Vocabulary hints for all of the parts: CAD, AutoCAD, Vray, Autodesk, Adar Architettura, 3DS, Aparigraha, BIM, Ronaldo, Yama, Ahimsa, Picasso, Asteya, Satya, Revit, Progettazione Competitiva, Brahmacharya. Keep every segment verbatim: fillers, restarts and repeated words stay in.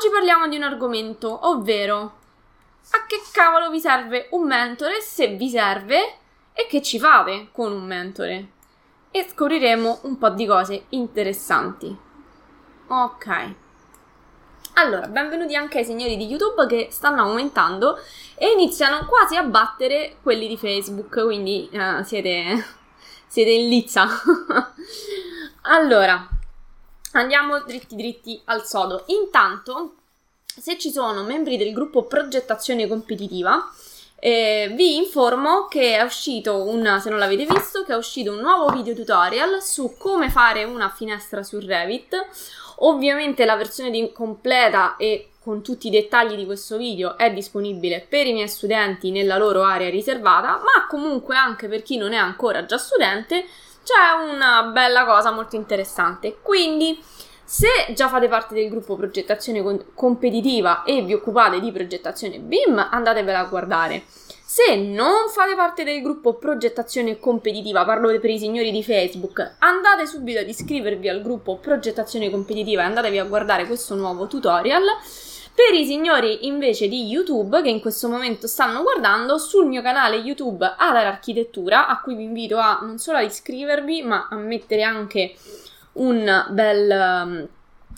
Oggi parliamo di un argomento, ovvero a che cavolo vi serve un mentore, se vi serve, e che ci fate con un mentore. E scopriremo un po' di cose interessanti. Ok. Allora, benvenuti anche ai signori di YouTube che stanno aumentando e iniziano quasi a battere quelli di Facebook, quindi uh, siete, siete in lizza. Allora, andiamo dritti dritti al sodo. Intanto, se ci sono membri del gruppo Progettazione Competitiva, eh, vi informo che è uscito un, se non l'avete visto, che è uscito un nuovo video tutorial su come fare una finestra su Revit. Ovviamente la versione di completa e con tutti i dettagli di questo video è disponibile per i miei studenti nella loro area riservata, ma comunque anche per chi non è ancora già studente c'è una bella cosa molto interessante. Quindi, se già fate parte del gruppo Progettazione Competitiva e vi occupate di progettazione B I M, andatevela a guardare. Se non fate parte del gruppo Progettazione Competitiva, parlo per i signori di Facebook, andate subito ad iscrivervi al gruppo Progettazione Competitiva e andatevi a guardare questo nuovo tutorial. Per i signori invece di YouTube, che in questo momento stanno guardando, sul mio canale YouTube Adar Architettura, a cui vi invito a non solo ad iscrivervi, ma a mettere anche un bel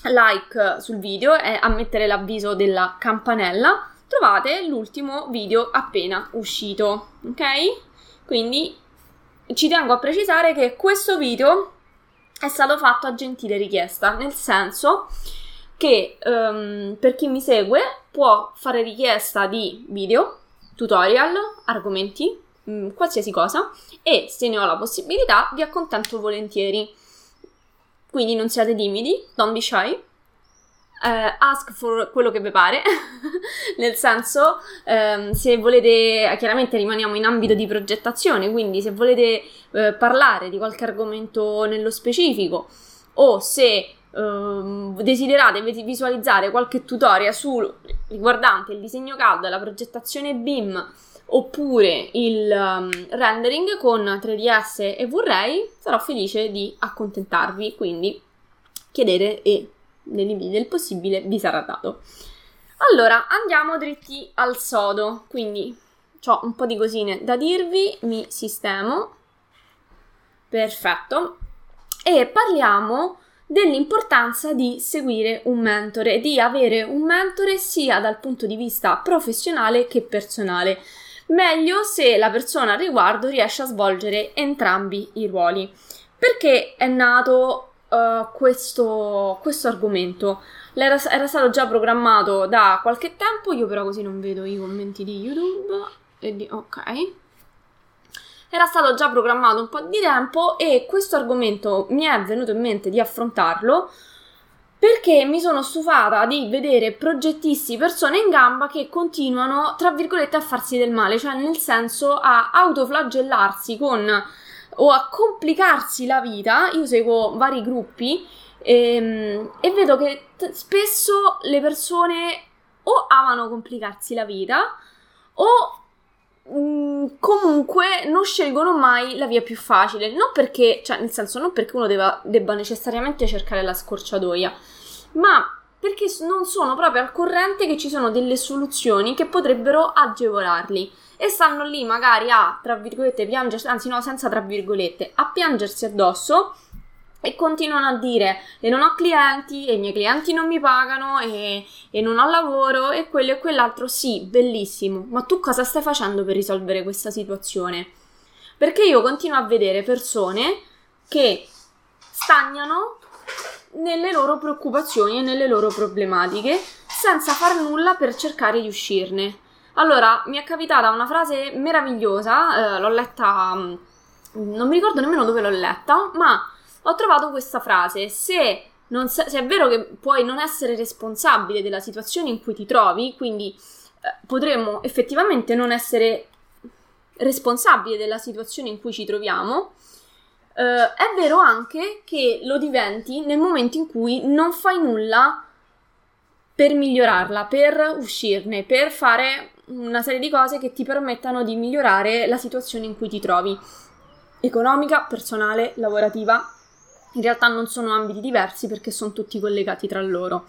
like sul video e a mettere l'avviso della campanella, trovate l'ultimo video appena uscito, ok? Quindi ci tengo a precisare che questo video è stato fatto a gentile richiesta, nel senso che um, per chi mi segue può fare richiesta di video, tutorial, argomenti, mh, qualsiasi cosa, e se ne ho la possibilità vi accontento volentieri. Quindi non siate timidi, don't be shy, uh, ask for quello che vi pare, nel senso um, se volete, chiaramente rimaniamo in ambito di progettazione, quindi se volete uh, parlare di qualche argomento nello specifico, o se Uh, desiderate visualizzare qualche tutorial su, riguardante il disegno C A D, la progettazione B I M oppure il um, rendering con tre D S e Vray, sarò felice di accontentarvi, quindi chiedete e nei limiti del possibile vi sarà dato. Allora, andiamo dritti al sodo, quindi ho un po' di cosine da dirvi, mi sistemo, perfetto, e parliamo dell'importanza di seguire un mentore, di avere un mentore sia dal punto di vista professionale che personale. Meglio se la persona al riguardo riesce a svolgere entrambi i ruoli. Perché è nato uh, questo, questo argomento? Era, era stato già programmato da qualche tempo, io però così non vedo i commenti di YouTube. E di, ok. Era stato già programmato un po' di tempo e questo argomento mi è venuto in mente di affrontarlo perché mi sono stufata di vedere progettisti, persone in gamba che continuano, tra virgolette, a farsi del male, cioè nel senso a autoflagellarsi con o a complicarsi la vita. Io seguo vari gruppi e, e vedo che t- spesso le persone o amano complicarsi la vita o comunque non scelgono mai la via più facile, non perché, cioè nel senso non perché uno debba, debba necessariamente cercare la scorciatoia, ma perché non sono proprio al corrente che ci sono delle soluzioni che potrebbero agevolarli e stanno lì magari a, tra virgolette, piangersi, anzi no, senza tra virgolette, a piangersi addosso e continuano a dire e non ho clienti, e i miei clienti non mi pagano, e, e non ho lavoro, e quello e quell'altro. Sì, bellissimo, ma tu cosa stai facendo per risolvere questa situazione? Perché io continuo a vedere persone che stagnano nelle loro preoccupazioni e nelle loro problematiche senza far nulla per cercare di uscirne. Allora, mi è capitata una frase meravigliosa, eh, l'ho letta, non mi ricordo nemmeno dove l'ho letta, ma ho trovato questa frase: se, non, se è vero che puoi non essere responsabile della situazione in cui ti trovi, quindi eh, potremmo effettivamente non essere responsabili della situazione in cui ci troviamo, eh, è vero anche che lo diventi nel momento in cui non fai nulla per migliorarla, per uscirne, per fare una serie di cose che ti permettano di migliorare la situazione in cui ti trovi, economica, personale, lavorativa. In realtà non sono ambiti diversi perché sono tutti collegati tra loro.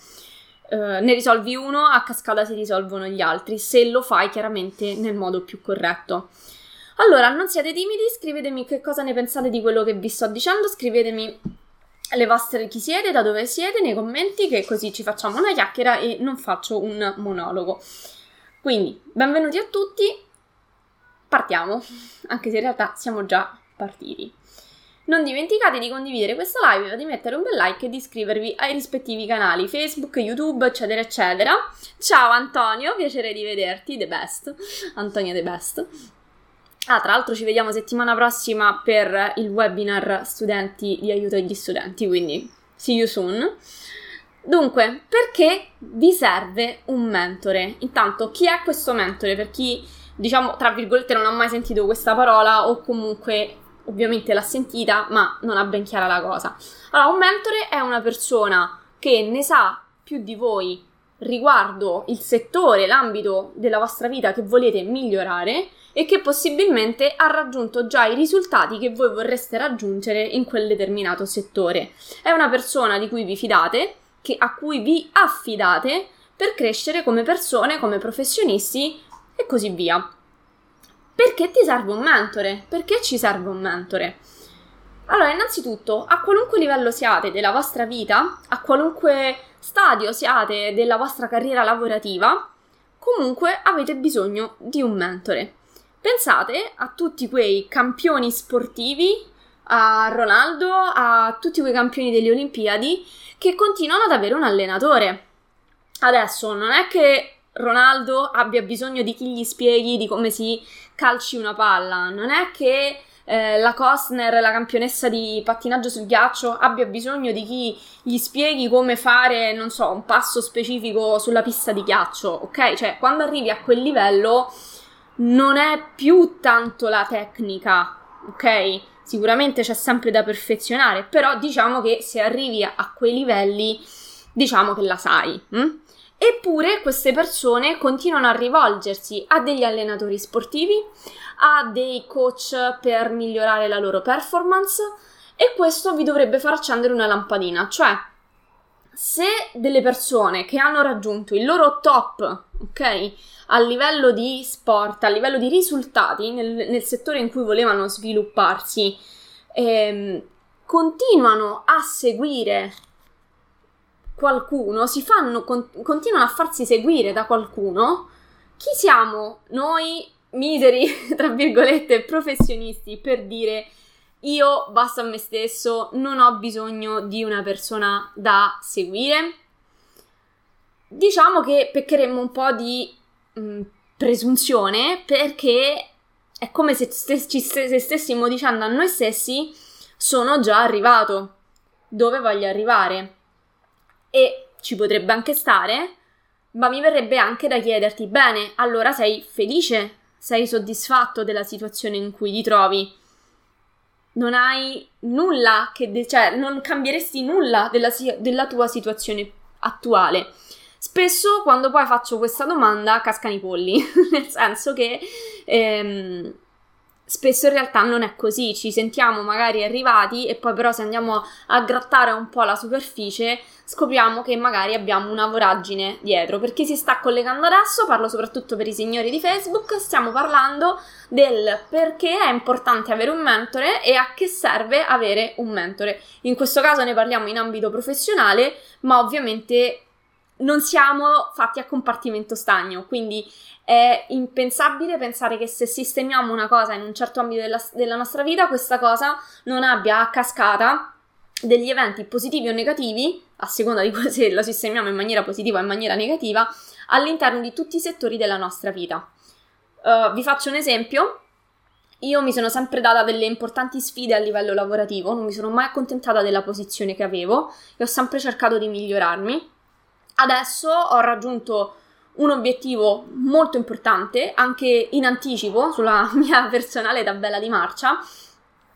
eh, ne risolvi uno, a cascata si risolvono gli altri, se lo fai chiaramente nel modo più corretto. Allora, non siate timidi, scrivetemi che cosa ne pensate di quello che vi sto dicendo, scrivetemi le vostre, chi siete, da dove siete, nei commenti, che così ci facciamo una chiacchiera e non faccio un monologo. Quindi, benvenuti a tutti, partiamo, anche se in realtà siamo già partiti. Non dimenticate di condividere questa live, di mettere un bel like e di iscrivervi ai rispettivi canali Facebook, YouTube, eccetera, eccetera. Ciao Antonio, piacere di vederti, the best, Antonio the best. Ah, tra l'altro ci vediamo settimana prossima per il webinar studenti di aiuto agli studenti, quindi see you soon. Dunque, perché vi serve un mentore? Intanto, chi è questo mentore? Per chi, diciamo, tra virgolette non ha mai sentito questa parola o comunque ovviamente l'ha sentita ma non ha ben chiara la cosa. Allora, un mentore è una persona che ne sa più di voi riguardo il settore, l'ambito della vostra vita che volete migliorare e che possibilmente ha raggiunto già i risultati che voi vorreste raggiungere in quel determinato settore. È una persona di cui vi fidate, che, a cui vi affidate per crescere come persone, come professionisti e così via. Perché ti serve un mentore? Perché ci serve un mentore? Allora, innanzitutto, a qualunque livello siate della vostra vita, a qualunque stadio siate della vostra carriera lavorativa, comunque avete bisogno di un mentore. Pensate a tutti quei campioni sportivi, a Ronaldo, a tutti quei campioni delle Olimpiadi che continuano ad avere un allenatore. Adesso non è che Ronaldo abbia bisogno di chi gli spieghi di come si calci una palla, non è che eh, la Costner, la campionessa di pattinaggio sul ghiaccio, abbia bisogno di chi gli spieghi come fare, non so, un passo specifico sulla pista di ghiaccio, ok? Cioè, quando arrivi a quel livello non è più tanto la tecnica, ok? Sicuramente c'è sempre da perfezionare, però diciamo che se arrivi a quei livelli, diciamo che la sai. Hm? Eppure queste persone continuano a rivolgersi a degli allenatori sportivi, a dei coach per migliorare la loro performance, e questo vi dovrebbe far accendere una lampadina, cioè se delle persone che hanno raggiunto il loro top, ok, a livello di sport, a livello di risultati nel, nel settore in cui volevano svilupparsi, ehm, continuano a seguire qualcuno, si fanno, con, continuano a farsi seguire da qualcuno, chi siamo noi miseri, tra virgolette, professionisti per dire io basta a me stesso, non ho bisogno di una persona da seguire? Diciamo che peccheremmo un po' di mh, presunzione, perché è come se, st- se stessimo dicendo a noi stessi sono già arrivato, dove voglio arrivare, e ci potrebbe anche stare, ma mi verrebbe anche da chiederti, bene, allora sei felice? Sei soddisfatto della situazione in cui ti trovi? Non hai nulla che de- cioè non cambieresti nulla della, si- della tua situazione attuale. Spesso quando poi faccio questa domanda cascano i polli, nel senso che ehm, spesso in realtà non è così, ci sentiamo magari arrivati e poi però se andiamo a grattare un po' la superficie scopriamo che magari abbiamo una voragine dietro. Per chi si sta collegando adesso, parlo soprattutto per i signori di Facebook, stiamo parlando del perché è importante avere un mentore e a che serve avere un mentore. In questo caso ne parliamo in ambito professionale, ma ovviamente non siamo fatti a compartimento stagno, quindi è impensabile pensare che se sistemiamo una cosa in un certo ambito della, della nostra vita, questa cosa non abbia a cascata degli eventi positivi o negativi, a seconda di se lo sistemiamo in maniera positiva o in maniera negativa, all'interno di tutti i settori della nostra vita. Uh, vi faccio un esempio. Io mi sono sempre data delle importanti sfide a livello lavorativo, non mi sono mai accontentata della posizione che avevo e ho sempre cercato di migliorarmi. Adesso ho raggiunto un obiettivo molto importante, anche in anticipo sulla mia personale tabella di marcia,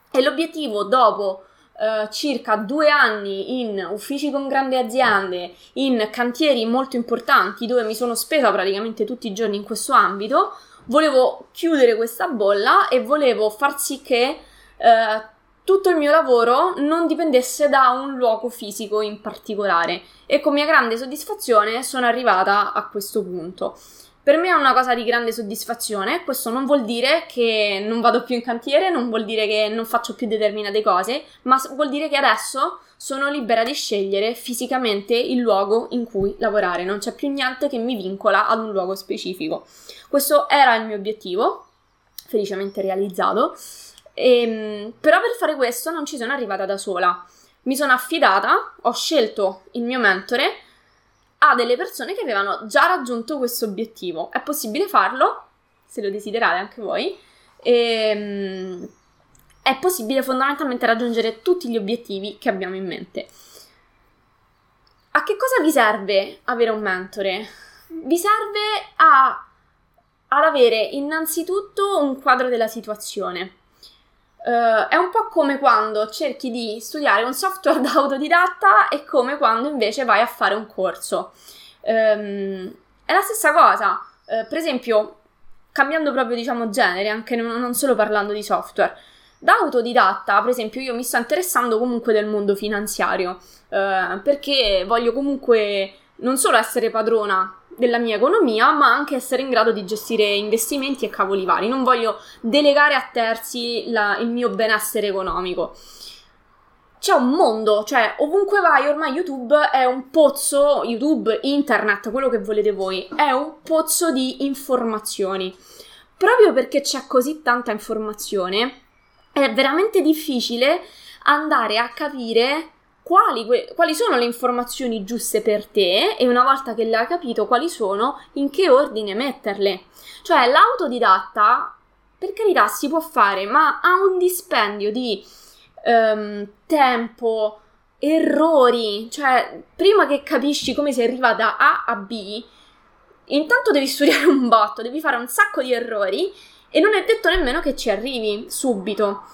e l'obiettivo dopo eh, circa due anni in uffici con grandi aziende, in cantieri molto importanti dove mi sono spesa praticamente tutti i giorni in questo ambito, volevo chiudere questa bolla e volevo far sì che eh, tutto il mio lavoro non dipendesse da un luogo fisico in particolare, e con mia grande soddisfazione sono arrivata a questo punto. Per me è una cosa di grande soddisfazione. Questo non vuol dire che non vado più in cantiere, non vuol dire che non faccio più determinate cose, ma vuol dire che adesso sono libera di scegliere fisicamente il luogo in cui lavorare. Non c'è più niente che mi vincola ad un luogo specifico. Questo era il mio obiettivo, felicemente realizzato. E, però per fare questo non ci sono arrivata da sola. Mi sono affidata, ho scelto il mio mentore, a delle persone che avevano già raggiunto questo obiettivo. È possibile farlo, se lo desiderate anche voi. E, è possibile fondamentalmente raggiungere tutti gli obiettivi che abbiamo in mente. A che cosa vi serve avere un mentore? Vi serve a, ad avere innanzitutto un quadro della situazione. Uh, è un po' come quando cerchi di studiare un software da autodidatta e come quando invece vai a fare un corso. Um, è la stessa cosa, uh, per esempio, cambiando proprio diciamo genere, anche non, non solo parlando di software. Da autodidatta, per esempio, io mi sto interessando comunque del mondo finanziario, uh, perché voglio comunque non solo essere padrona della mia economia, ma anche essere in grado di gestire investimenti e cavoli vari. Non voglio delegare a terzi la, il mio benessere economico. C'è un mondo, cioè ovunque vai ormai YouTube è un pozzo, YouTube, internet, quello che volete voi, è un pozzo di informazioni. Proprio perché c'è così tanta informazione, è veramente difficile andare a capire Quali, quali sono le informazioni giuste per te, e una volta che le hai capito quali sono, in che ordine metterle. Cioè l'autodidatta, per carità, si può fare, ma ha un dispendio di um, tempo, errori. Cioè prima che capisci come si arriva da A a B, intanto devi studiare un botto, devi fare un sacco di errori e non è detto nemmeno che ci arrivi subito.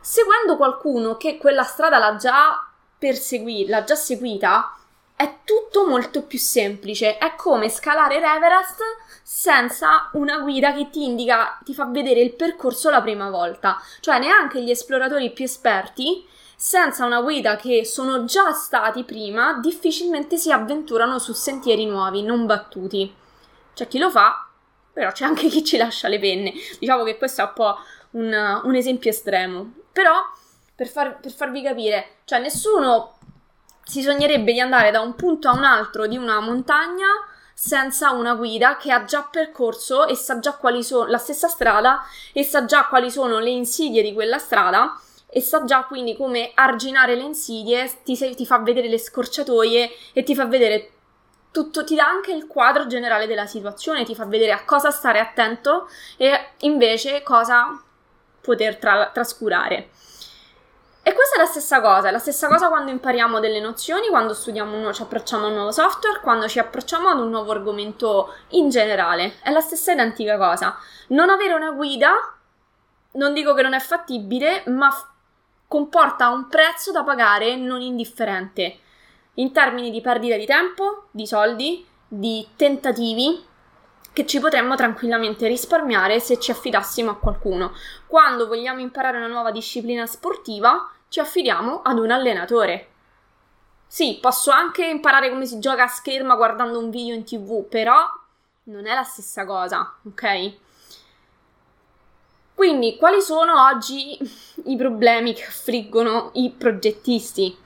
Seguendo qualcuno che quella strada l'ha già perseguirla, già seguita, è tutto molto più semplice. È come scalare l'Everest senza una guida che ti indica, ti fa vedere il percorso la prima volta. Cioè neanche gli esploratori più esperti, senza una guida che sono già stati prima, difficilmente si avventurano su sentieri nuovi, non battuti. C'è chi lo fa, però c'è anche chi ci lascia le penne. Diciamo che questo è un po' un, un esempio estremo. Però Per, far, per farvi capire, cioè nessuno si sognerebbe di andare da un punto a un altro di una montagna senza una guida che ha già percorso e sa già quali sono la stessa strada e sa già quali sono le insidie di quella strada e sa già quindi come arginare le insidie, ti, ti fa vedere le scorciatoie e ti fa vedere tutto, ti dà anche il quadro generale della situazione, ti fa vedere a cosa stare attento e invece cosa poter tra, trascurare. E questa è la stessa cosa, è la stessa cosa quando impariamo delle nozioni, quando studiamo uno, ci approcciamo a un nuovo software, quando ci approcciamo ad un nuovo argomento in generale, è la stessa identica cosa. Non avere una guida, non dico che non è fattibile, ma f- comporta un prezzo da pagare non indifferente, in termini di perdita di tempo, di soldi, di tentativi, che ci potremmo tranquillamente risparmiare se ci affidassimo a qualcuno. Quando vogliamo imparare una nuova disciplina sportiva, ci affidiamo ad un allenatore. Sì, posso anche imparare come si gioca a scherma guardando un video in TV, però non è la stessa cosa, ok? Quindi, quali sono oggi i problemi che affliggono i progettisti?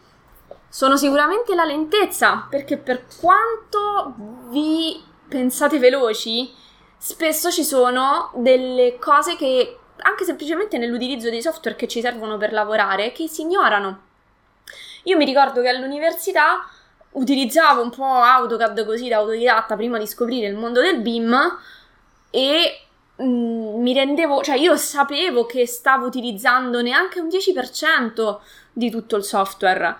Sono sicuramente la lentezza, perché per quanto vi pensate veloci, spesso ci sono delle cose che, anche semplicemente nell'utilizzo dei software che ci servono per lavorare, che si ignorano. Io mi ricordo che all'università utilizzavo un po' AutoCAD così da autodidatta prima di scoprire il mondo del B I M e mh, mi rendevo, cioè io sapevo che stavo utilizzando neanche un dieci per cento di tutto il software,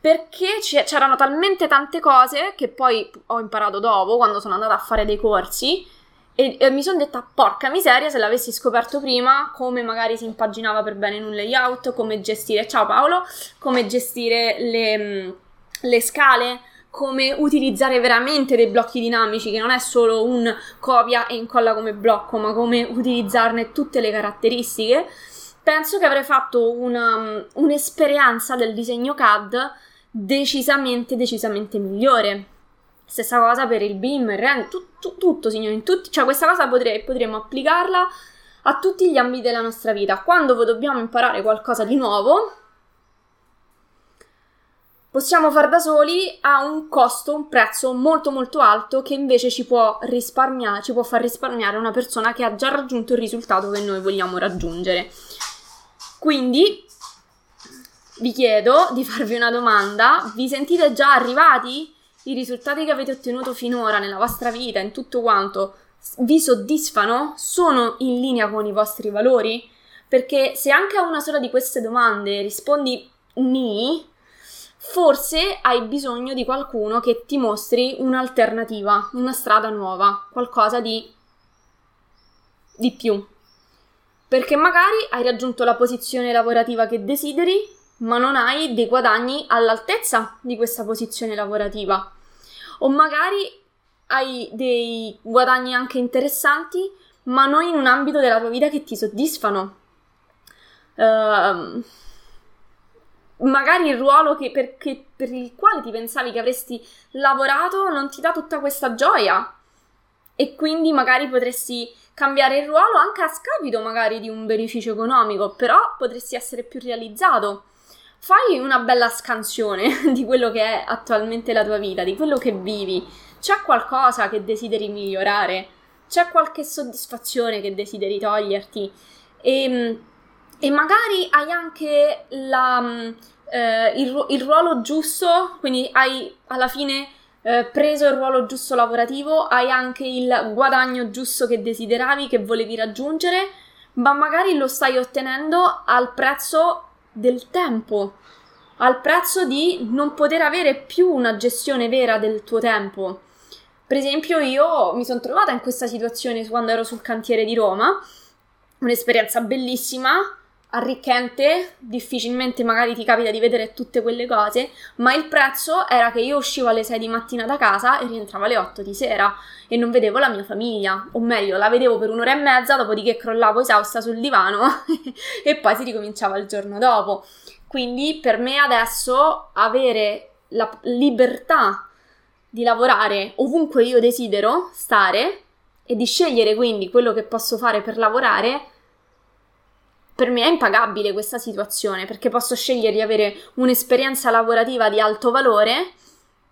perché c'erano talmente tante cose che poi ho imparato dopo, quando sono andata a fare dei corsi, e, e mi sono detta, porca miseria, se l'avessi scoperto prima, come magari si impaginava per bene in un layout, come gestire, ciao Paolo, come gestire le, le scale, come utilizzare veramente dei blocchi dinamici, che non è solo un copia e incolla come blocco, ma come utilizzarne tutte le caratteristiche. penso che avrei fatto una, un'esperienza del disegno C A D decisamente, decisamente migliore. Stessa cosa per il B I M, il Revit, tu, tu, tutto signori, tutti, cioè questa cosa potrei, potremmo applicarla a tutti gli ambiti della nostra vita. Quando dobbiamo imparare qualcosa di nuovo, possiamo far da soli a un costo, un prezzo molto molto alto, che invece ci può risparmiare, ci può far risparmiare una persona che ha già raggiunto il risultato che noi vogliamo raggiungere. Quindi vi chiedo di farvi una domanda: vi sentite già arrivati? I risultati che avete ottenuto finora nella vostra vita, in tutto quanto, vi soddisfano? Sono in linea con i vostri valori? Perché se anche a una sola di queste domande rispondi ni, forse hai bisogno di qualcuno che ti mostri un'alternativa, una strada nuova, qualcosa di, di più. Perché magari hai raggiunto la posizione lavorativa che desideri, ma non hai dei guadagni all'altezza di questa posizione lavorativa. O magari hai dei guadagni anche interessanti, ma non in un ambito della tua vita che ti soddisfano. Ehm... Uh, Magari il ruolo che, per, che, per il quale ti pensavi che avresti lavorato non ti dà tutta questa gioia, e quindi magari potresti cambiare il ruolo anche a scapito magari di un beneficio economico, però potresti essere più realizzato. Fai una bella scansione di quello che è attualmente la tua vita, di quello che vivi. C'è qualcosa che desideri migliorare? C'è qualche soddisfazione che desideri toglierti? E... E magari hai anche la, eh, il, il ruolo giusto, quindi hai alla fine eh, preso il ruolo giusto lavorativo, hai anche il guadagno giusto che desideravi, che volevi raggiungere, ma magari lo stai ottenendo al prezzo del tempo, al prezzo di non poter avere più una gestione vera del tuo tempo. Per esempio, io mi sono trovata in questa situazione quando ero sul cantiere di Roma, un'esperienza bellissima, arricchente, difficilmente magari ti capita di vedere tutte quelle cose, ma il prezzo era che io uscivo alle sei di mattina da casa e rientravo alle otto di sera e non vedevo la mia famiglia, o meglio, la vedevo per un'ora e mezza, dopodiché crollavo esausta sul divano e poi si ricominciava il giorno dopo. Quindi per me adesso avere la libertà di lavorare ovunque io desidero stare e di scegliere quindi quello che posso fare per lavorare, per me è impagabile questa situazione, perché posso scegliere di avere un'esperienza lavorativa di alto valore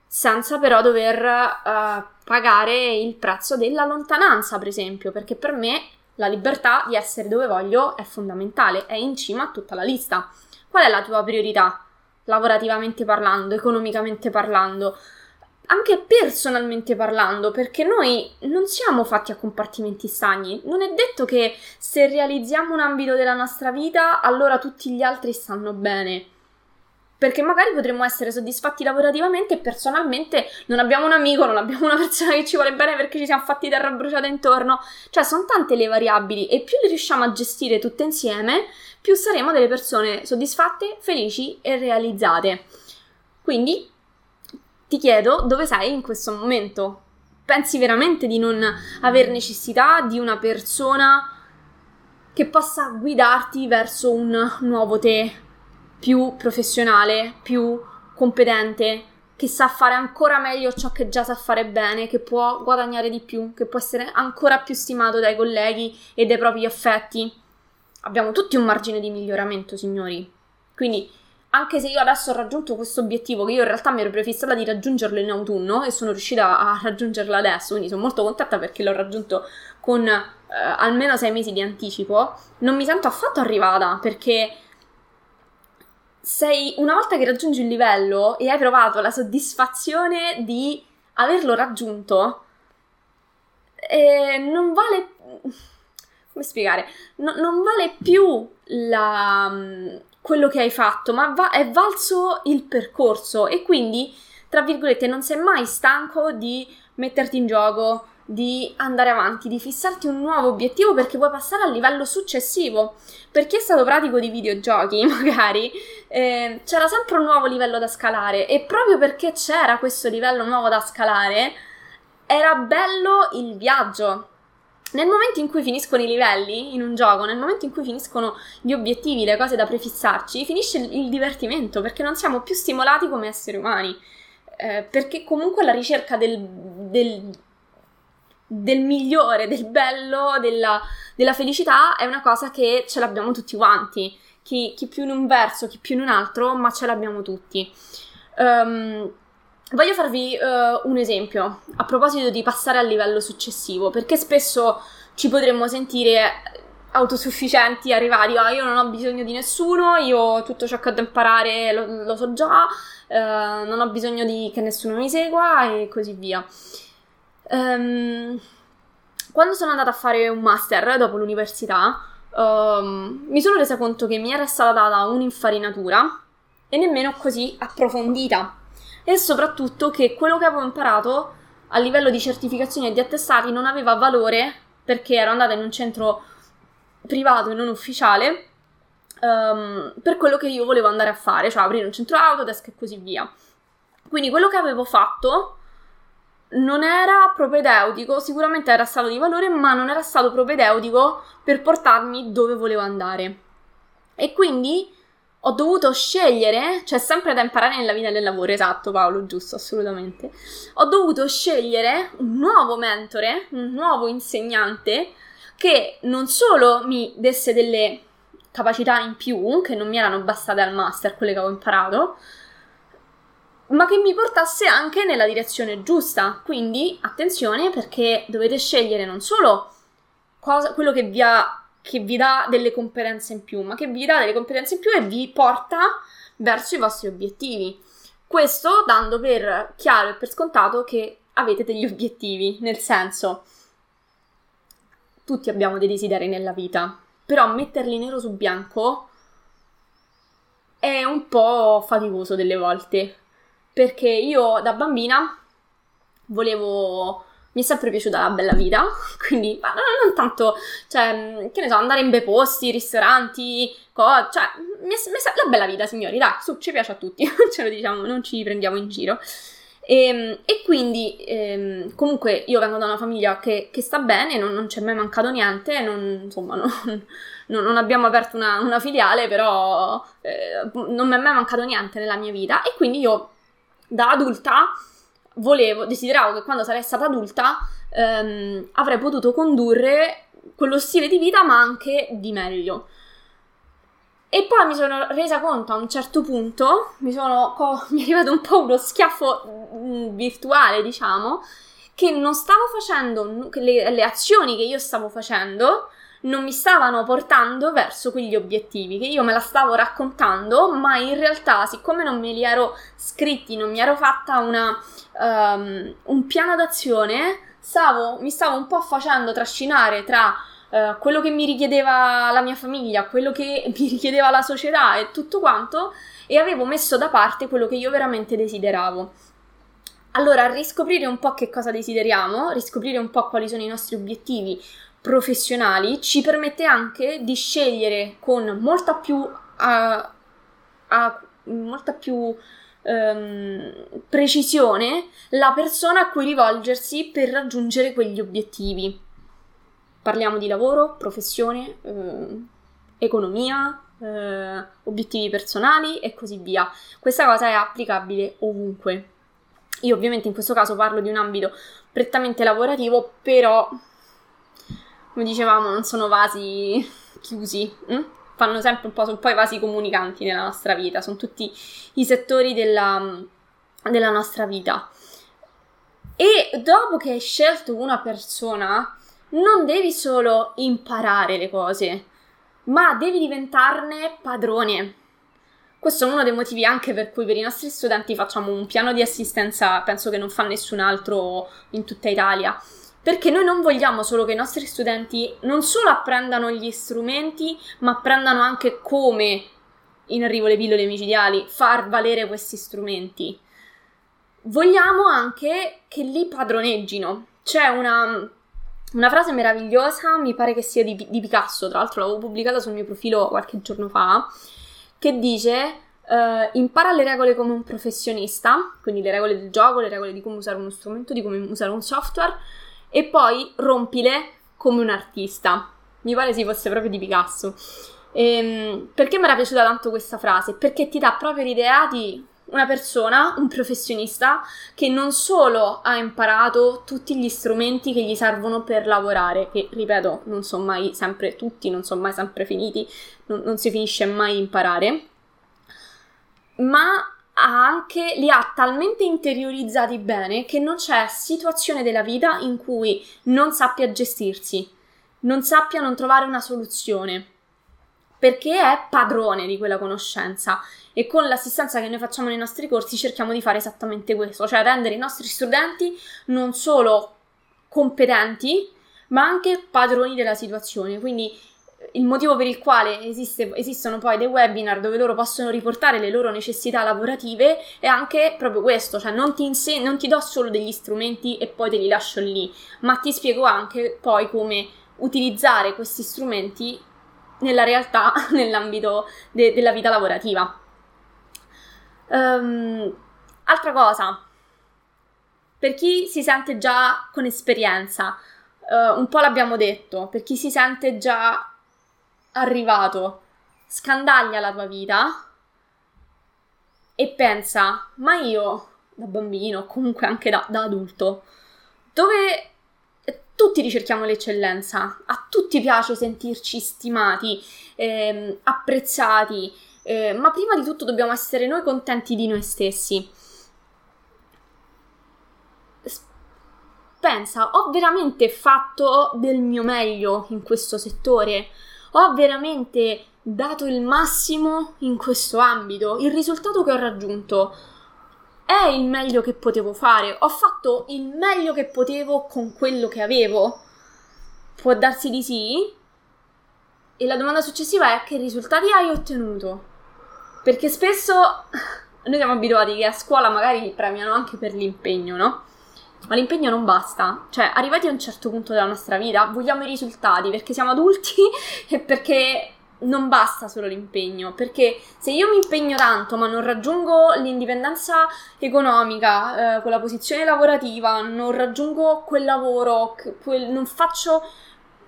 senza però dover uh, pagare il prezzo della lontananza, per esempio, perché per me la libertà di essere dove voglio è fondamentale, è in cima a tutta la lista. Qual è la tua priorità, lavorativamente parlando, economicamente parlando, anche personalmente parlando, perché noi non siamo fatti a compartimenti stagni. Non è detto che se realizziamo un ambito della nostra vita, allora tutti gli altri stanno bene, perché magari potremmo essere soddisfatti lavorativamente e personalmente non abbiamo un amico, non abbiamo una persona che ci vuole bene perché ci siamo fatti terra bruciata intorno. Cioè sono tante le variabili, e più le riusciamo a gestire tutte insieme, più saremo delle persone soddisfatte, felici e realizzate. Quindi ti chiedo, dove sei in questo momento? Pensi veramente di non aver necessità di una persona che possa guidarti verso un nuovo te più professionale, più competente, che sa fare ancora meglio ciò che già sa fare bene, che può guadagnare di più, che può essere ancora più stimato dai colleghi e dai propri affetti? Abbiamo tutti un margine di miglioramento, signori. Quindi, anche se io adesso ho raggiunto questo obiettivo, che io in realtà mi ero prefissata di raggiungerlo in autunno e sono riuscita a raggiungerlo adesso, quindi sono molto contenta perché l'ho raggiunto con eh, almeno sei mesi di anticipo, non mi sento affatto arrivata, perché sei, una volta che raggiungi il livello e hai provato la soddisfazione di averlo raggiunto, eh, non vale... come spiegare? No, non vale più la... quello che hai fatto, ma va- è valso il percorso, e quindi, tra virgolette, non sei mai stanco di metterti in gioco, di andare avanti, di fissarti un nuovo obiettivo perché vuoi passare al livello successivo. Per chi è stato pratico di videogiochi, magari, eh, c'era sempre un nuovo livello da scalare, e proprio perché c'era questo livello nuovo da scalare, era bello il viaggio. Nel momento in cui finiscono i livelli in un gioco, nel momento in cui finiscono gli obiettivi, le cose da prefissarci, finisce il divertimento, perché non siamo più stimolati come esseri umani, eh, perché comunque la ricerca del, del, del migliore, del bello, della, della felicità è una cosa che ce l'abbiamo tutti quanti, chi, chi più in un verso, chi più in un altro, ma ce l'abbiamo tutti. Um, Voglio farvi uh, un esempio a proposito di passare al livello successivo, perché spesso ci potremmo sentire autosufficienti, arrivati, oh, io non ho bisogno di nessuno, io tutto ciò che ho da imparare lo, lo so già, uh, non ho bisogno di che nessuno mi segua e così via. Um, quando sono andata a fare un master dopo l'università, um, mi sono resa conto che mi era stata data un'infarinatura e nemmeno così approfondita. E soprattutto che quello che avevo imparato a livello di certificazioni e di attestati non aveva valore, perché ero andata in un centro privato e non ufficiale um, per quello che io volevo andare a fare, cioè aprire un centro Autodesk e così via. Quindi quello che avevo fatto non era propedeutico, sicuramente era stato di valore, ma non era stato propedeutico per portarmi dove volevo andare. E quindi ho dovuto scegliere, cioè sempre da imparare nella vita del lavoro, esatto Paolo, giusto, assolutamente. Ho dovuto scegliere un nuovo mentore, un nuovo insegnante che non solo mi desse delle capacità in più, che non mi erano bastate al master, quelle che avevo imparato, ma che mi portasse anche nella direzione giusta. Quindi attenzione, perché dovete scegliere non solo cosa, quello che vi ha che vi dà delle competenze in più, ma che vi dà delle competenze in più e vi porta verso i vostri obiettivi. Questo dando per chiaro e per scontato che avete degli obiettivi, nel senso, tutti abbiamo dei desideri nella vita, però metterli nero su bianco è un po' faticoso delle volte, perché io da bambina volevo... mi è sempre piaciuta la bella vita, quindi ma non tanto, cioè, che ne so, andare in bei posti, ristoranti, co- cioè, mi è, mi è, la bella vita, signori, dai, su, ci piace a tutti, non ce lo diciamo, non ci prendiamo in giro. E, e quindi, ehm, comunque, io vengo da una famiglia che, che sta bene, non, non ci è mai mancato niente, non, insomma, non, non abbiamo aperto una, una filiale, però eh, non mi è mai mancato niente nella mia vita, e quindi io, da adulta, volevo, desideravo che quando sarei stata adulta ehm, avrei potuto condurre quello stile di vita, ma anche di meglio. E poi mi sono resa conto a un certo punto, mi, sono, oh, mi è arrivato un po' uno schiaffo mh, virtuale, diciamo, che non stavo facendo, che le, le azioni che io stavo facendo non mi stavano portando verso quegli obiettivi, che io me la stavo raccontando, ma in realtà, siccome non me li ero scritti, non mi ero fatta una, um, un piano d'azione, stavo, mi stavo un po' facendo trascinare tra uh, quello che mi richiedeva la mia famiglia, quello che mi richiedeva la società e tutto quanto, e avevo messo da parte quello che io veramente desideravo. Allora, riscoprire un po' che cosa desideriamo, riscoprire un po' quali sono i nostri obiettivi professionali ci permette anche di scegliere con molta più uh, uh, molta più um, precisione la persona a cui rivolgersi per raggiungere quegli obiettivi. Parliamo di lavoro, professione, uh, economia, uh, obiettivi personali e così via. Questa cosa è applicabile ovunque. Io ovviamente in questo caso parlo di un ambito prettamente lavorativo, però come dicevamo, non sono vasi chiusi, hm? Fanno sempre un po', sono poi vasi comunicanti nella nostra vita, sono tutti i settori della, della nostra vita. E dopo che hai scelto una persona, non devi solo imparare le cose, ma devi diventarne padrone. Questo è uno dei motivi anche per cui per i nostri studenti facciamo un piano di assistenza, penso che non fa nessun altro in tutta Italia. Perché noi non vogliamo solo che i nostri studenti non solo apprendano gli strumenti, ma apprendano anche come, in arrivo le pillole micidiali, far valere questi strumenti. Vogliamo anche che li padroneggino. C'è una, una frase meravigliosa, mi pare che sia di, di Picasso, tra l'altro l'avevo pubblicata sul mio profilo qualche giorno fa, che dice... Uh, impara le regole come un professionista, quindi le regole del gioco, le regole di come usare uno strumento, di come usare un software, e poi rompile come un artista. Mi pare si fosse proprio di Picasso. Ehm, perché mi era piaciuta tanto questa frase? Perché ti dà proprio l'idea di una persona, un professionista, che non solo ha imparato tutti gli strumenti che gli servono per lavorare, che, ripeto, non sono mai sempre tutti, non sono mai sempre finiti, non, non si finisce mai imparare, ma ha anche, li ha talmente interiorizzati bene che non c'è situazione della vita in cui non sappia gestirsi, non sappia non trovare una soluzione, perché è padrone di quella conoscenza. E con l'assistenza che noi facciamo nei nostri corsi cerchiamo di fare esattamente questo, cioè rendere i nostri studenti non solo competenti, ma anche padroni della situazione. Quindi il motivo per il quale esiste, esistono poi dei webinar dove loro possono riportare le loro necessità lavorative è anche proprio questo, cioè non ti, inse- non ti do solo degli strumenti e poi te li lascio lì, ma ti spiego anche poi come utilizzare questi strumenti nella realtà, nell'ambito de- della vita lavorativa. Um, altra cosa, per chi si sente già con esperienza, uh, un po' l'abbiamo detto, per chi si sente già arrivato, scandaglia la tua vita e pensa, ma io da bambino, comunque anche da, da adulto, dove tutti ricerchiamo l'eccellenza, a tutti piace sentirci stimati, ehm, apprezzati, Eh, ma prima di tutto dobbiamo essere noi contenti di noi stessi. Pensa, ho veramente fatto del mio meglio in questo settore? Ho veramente dato il massimo in questo ambito? Il risultato che ho raggiunto è il meglio che potevo fare? Ho fatto il meglio che potevo con quello che avevo? Può darsi di sì. E la domanda successiva è: che risultati hai ottenuto? Perché spesso noi siamo abituati che a scuola magari li premiano anche per l'impegno, no? Ma l'impegno non basta, cioè arrivati a un certo punto della nostra vita vogliamo i risultati perché siamo adulti e perché non basta solo l'impegno, perché se io mi impegno tanto ma non raggiungo l'indipendenza economica, eh, quella posizione lavorativa, non raggiungo quel lavoro, quel, non faccio...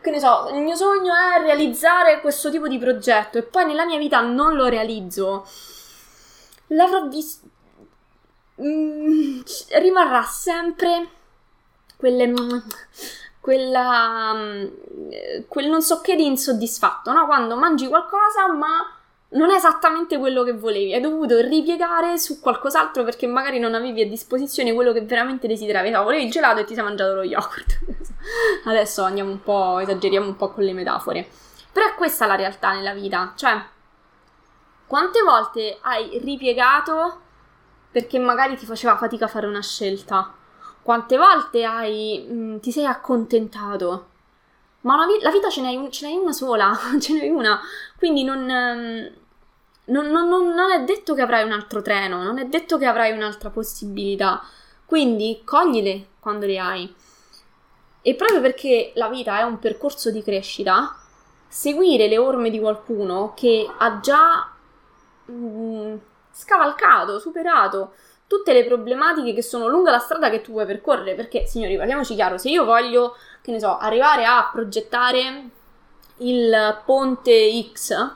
Che ne so, il mio sogno è realizzare questo tipo di progetto e poi nella mia vita non lo realizzo, l'avrò visto, mm, rimarrà sempre quelle, quella, quel non so che di insoddisfatto, no? Quando mangi qualcosa ma non è esattamente quello che volevi, hai dovuto ripiegare su qualcos'altro perché magari non avevi a disposizione quello che veramente desideravi, no, volevi il gelato e ti sei mangiato lo yogurt. Adesso andiamo un po', esageriamo un po' con le metafore, però è questa la realtà nella vita, cioè quante volte hai ripiegato perché magari ti faceva fatica fare una scelta, quante volte hai, mh, ti sei accontentato, ma una vi- la vita ce n'hai, un- ce n'hai una sola, ce n'hai una, quindi non, um, non, non, non è detto che avrai un altro treno, non è detto che avrai un'altra possibilità, quindi coglile quando le hai. E proprio perché la vita è un percorso di crescita, seguire le orme di qualcuno che ha già mh, scavalcato, superato tutte le problematiche che sono lungo la strada che tu vuoi percorrere, perché, signori, parliamoci chiaro, se io voglio, che ne so, arrivare a progettare il ponte X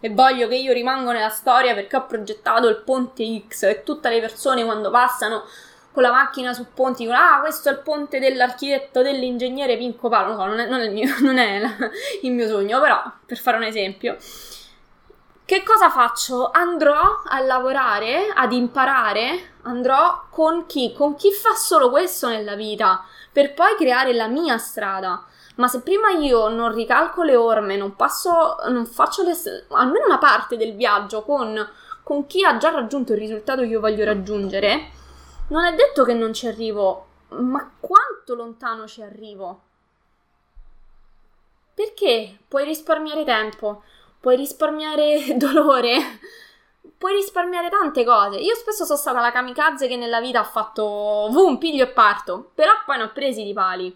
e voglio che io rimango nella storia perché ho progettato il ponte X e tutte le persone quando passano con la macchina su ponti, con, ah, questo è il ponte dell'architetto, dell'ingegnere Pinco Palo, non, so, non è, non è, il mio, non è la, il mio sogno, però per fare un esempio, che cosa faccio? Andrò a lavorare, ad imparare, andrò con chi? Con chi fa solo questo nella vita, per poi creare la mia strada. Ma se prima io non ricalco le orme, non passo, non faccio le, almeno una parte del viaggio con, con chi ha già raggiunto il risultato che io voglio raggiungere, non è detto che non ci arrivo, ma quanto lontano ci arrivo? Perché puoi risparmiare tempo, puoi risparmiare dolore, puoi risparmiare tante cose. Io spesso sono stata la kamikaze che nella vita ha fatto boom, piglio e parto, però poi ne ho presi di pali.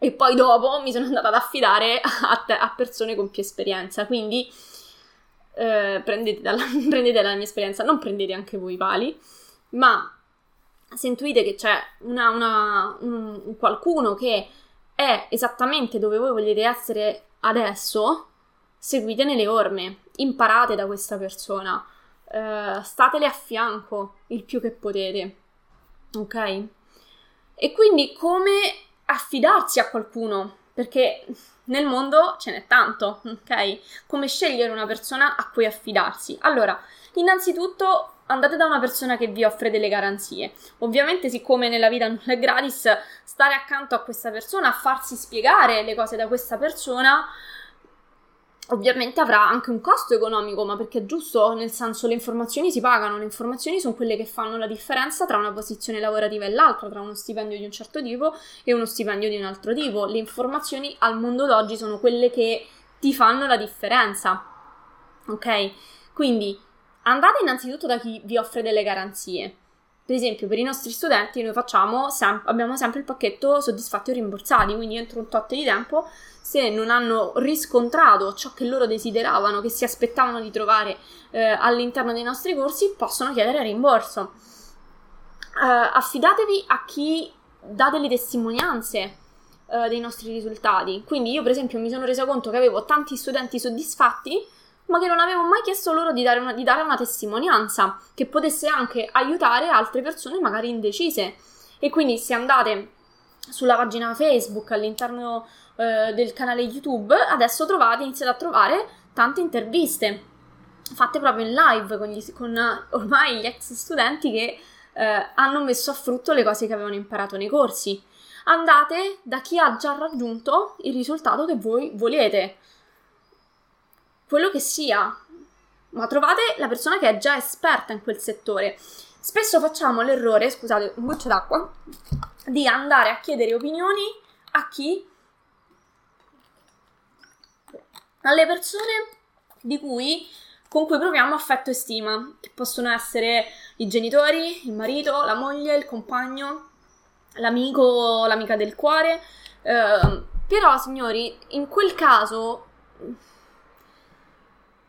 E poi dopo mi sono andata ad affidare a, te, a persone con più esperienza, quindi eh, prendete, dalla, prendete dalla mia esperienza, non prendete anche voi i pali, ma... se intuite che c'è una, una, un, qualcuno che è esattamente dove voi volete essere adesso, seguite nelle orme, imparate da questa persona, eh, statele a fianco il più che potete, ok? E quindi come affidarsi a qualcuno, perché nel mondo ce n'è tanto, ok? Come scegliere una persona a cui affidarsi? Allora, innanzitutto andate da una persona che vi offre delle garanzie. Ovviamente, siccome nella vita nulla è gratis, stare accanto a questa persona, farsi spiegare le cose da questa persona, ovviamente avrà anche un costo economico, ma perché è giusto, nel senso, le informazioni si pagano, le informazioni sono quelle che fanno la differenza tra una posizione lavorativa e l'altra, tra uno stipendio di un certo tipo e uno stipendio di un altro tipo. Le informazioni al mondo d'oggi sono quelle che ti fanno la differenza, ok? Quindi andate innanzitutto da chi vi offre delle garanzie. Per esempio, per i nostri studenti noi facciamo sem- abbiamo sempre il pacchetto soddisfatti o rimborsati, quindi entro un tot di tempo, se non hanno riscontrato ciò che loro desideravano, che si aspettavano di trovare eh, all'interno dei nostri corsi, possono chiedere rimborso. Eh, affidatevi a chi dà delle testimonianze eh, dei nostri risultati. Quindi io, per esempio, mi sono resa conto che avevo tanti studenti soddisfatti, ma che non avevo mai chiesto loro di dare, una, di dare una testimonianza che potesse anche aiutare altre persone magari indecise. E quindi se andate sulla pagina Facebook, all'interno eh, del canale YouTube, adesso trovate, iniziate a trovare tante interviste fatte proprio in live con, gli, con ormai gli ex studenti che eh, hanno messo a frutto le cose che avevano imparato nei corsi. Andate da chi ha già raggiunto il risultato che voi volete, quello che sia, ma trovate la persona che è già esperta in quel settore. Spesso facciamo l'errore, scusate, un goccio d'acqua, di andare a chiedere opinioni a chi? Alle persone di cui, con cui proviamo affetto e stima, che possono essere i genitori, il marito, la moglie, il compagno, l'amico, l'amica del cuore. Eh, però, signori, in quel caso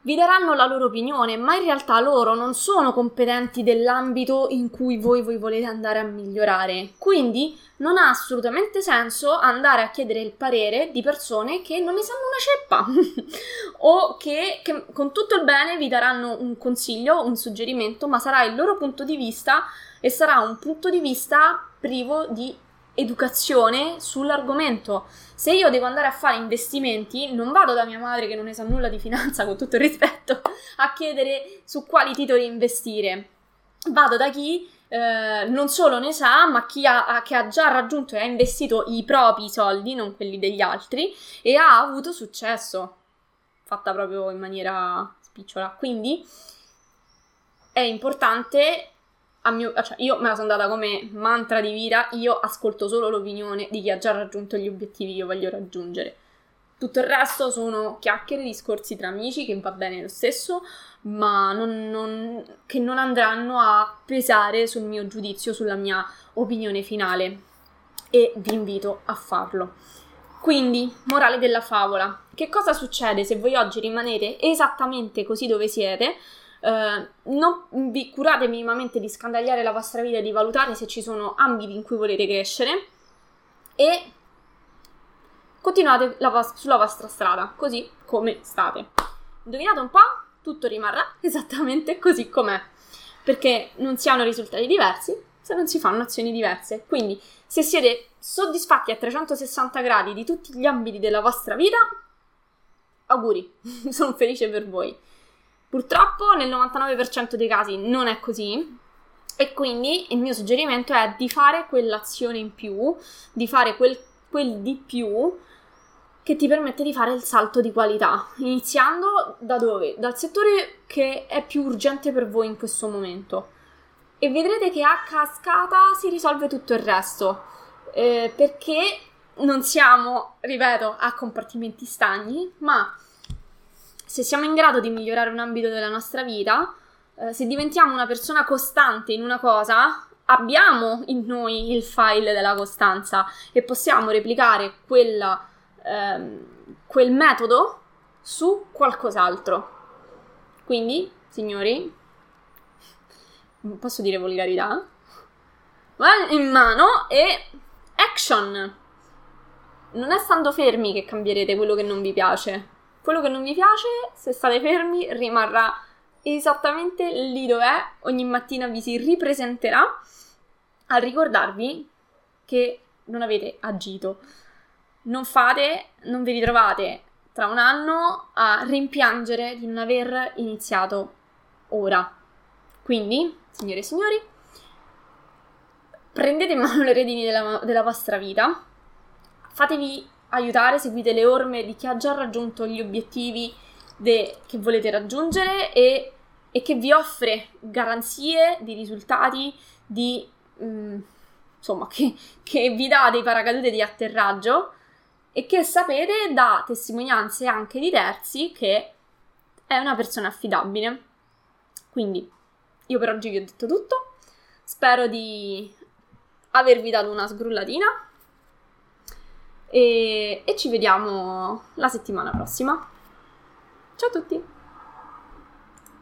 vi daranno la loro opinione, ma in realtà loro non sono competenti dell'ambito in cui voi, voi volete andare a migliorare. Quindi non ha assolutamente senso andare a chiedere il parere di persone che non ne sanno una ceppa o che, che con tutto il bene vi daranno un consiglio, un suggerimento, ma sarà il loro punto di vista e sarà un punto di vista privo di educazione sull'argomento. Se io devo andare a fare investimenti, non vado da mia madre che non ne sa nulla di finanza, con tutto il rispetto, a chiedere su quali titoli investire. Vado da chi eh, non solo ne sa, ma chi ha, che ha già raggiunto e ha investito i propri soldi, non quelli degli altri, e ha avuto successo, fatta proprio in maniera spicciola. Quindi è importante, a mio, cioè io me la sono data come mantra di vita, io ascolto solo l'opinione di chi ha già raggiunto gli obiettivi che io voglio raggiungere. Tutto il resto sono chiacchiere, discorsi tra amici, che va bene lo stesso, ma non, non, che non andranno a pesare sul mio giudizio, sulla mia opinione finale, e vi invito a farlo. Quindi, morale della favola, che cosa succede se voi oggi rimanete esattamente così dove siete? Uh, non vi curate minimamente di scandagliare la vostra vita e di valutare se ci sono ambiti in cui volete crescere, e continuate la vos- sulla vostra strada così come state. Indovinate un po', tutto rimarrà esattamente così com'è, perché non si hanno risultati diversi se non si fanno azioni diverse. Quindi, se siete soddisfatti a trecentosessanta gradi di tutti gli ambiti della vostra vita, auguri, sono felice per voi. Purtroppo nel novantanove per cento dei casi non è così, e quindi il mio suggerimento è di fare quell'azione in più, di fare quel, quel di più che ti permette di fare il salto di qualità, iniziando da dove? Dal settore che è più urgente per voi in questo momento, e vedrete che a cascata si risolve tutto il resto, eh, perché non siamo, ripeto, a compartimenti stagni, ma se siamo in grado di migliorare un ambito della nostra vita, eh, se diventiamo una persona costante in una cosa, abbiamo in noi il file della costanza e possiamo replicare quella, ehm, quel metodo su qualcos'altro. Quindi, signori, posso dire volgarità? Well, in mano e action! non è stando fermi che cambierete quello che non vi piace. Quello che non vi piace, se state fermi, rimarrà esattamente lì dov'è, ogni mattina vi si ripresenterà a ricordarvi che non avete agito. Non fate, non vi ritrovate tra un anno a rimpiangere di non aver iniziato ora. Quindi, signore e signori, prendete in mano le redini della, della vostra vita, fatevi aiutare, seguite le orme di chi ha già raggiunto gli obiettivi de, che volete raggiungere e, e che vi offre garanzie di risultati, di mh, insomma che, che vi dà dei paracadute di atterraggio e che sapete da testimonianze anche di terzi che è una persona affidabile. Quindi io per oggi vi ho detto tutto, spero di avervi dato una sgrullatina e, e ci vediamo la settimana prossima. Ciao a tutti!